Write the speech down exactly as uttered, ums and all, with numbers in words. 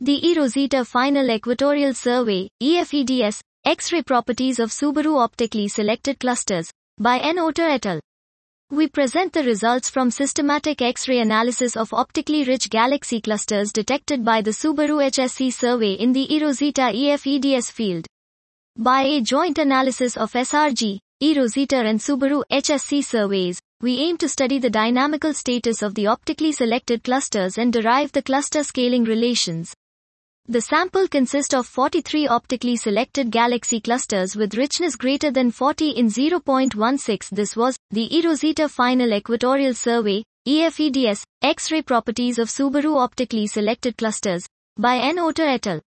The eROSITA Final Equatorial Survey, E F E D S, X-ray Properties of Subaru Optically Selected Clusters, by N. Ota et al. We present the results from systematic X-ray analysis of optically rich galaxy clusters detected by the Subaru H S C survey in the eROSITA E F E D S field. By a joint analysis of S R G, eROSITA and Subaru H S C surveys, we aim to study the dynamical status of the optically selected clusters and derive the cluster scaling relations. The sample consists of forty-three optically selected galaxy clusters with richness greater than forty in zero point one six. This was the eROSITA Final Equatorial Survey, E F E D S, X-ray Properties of Subaru Optically Selected Clusters, by N. Ota et al.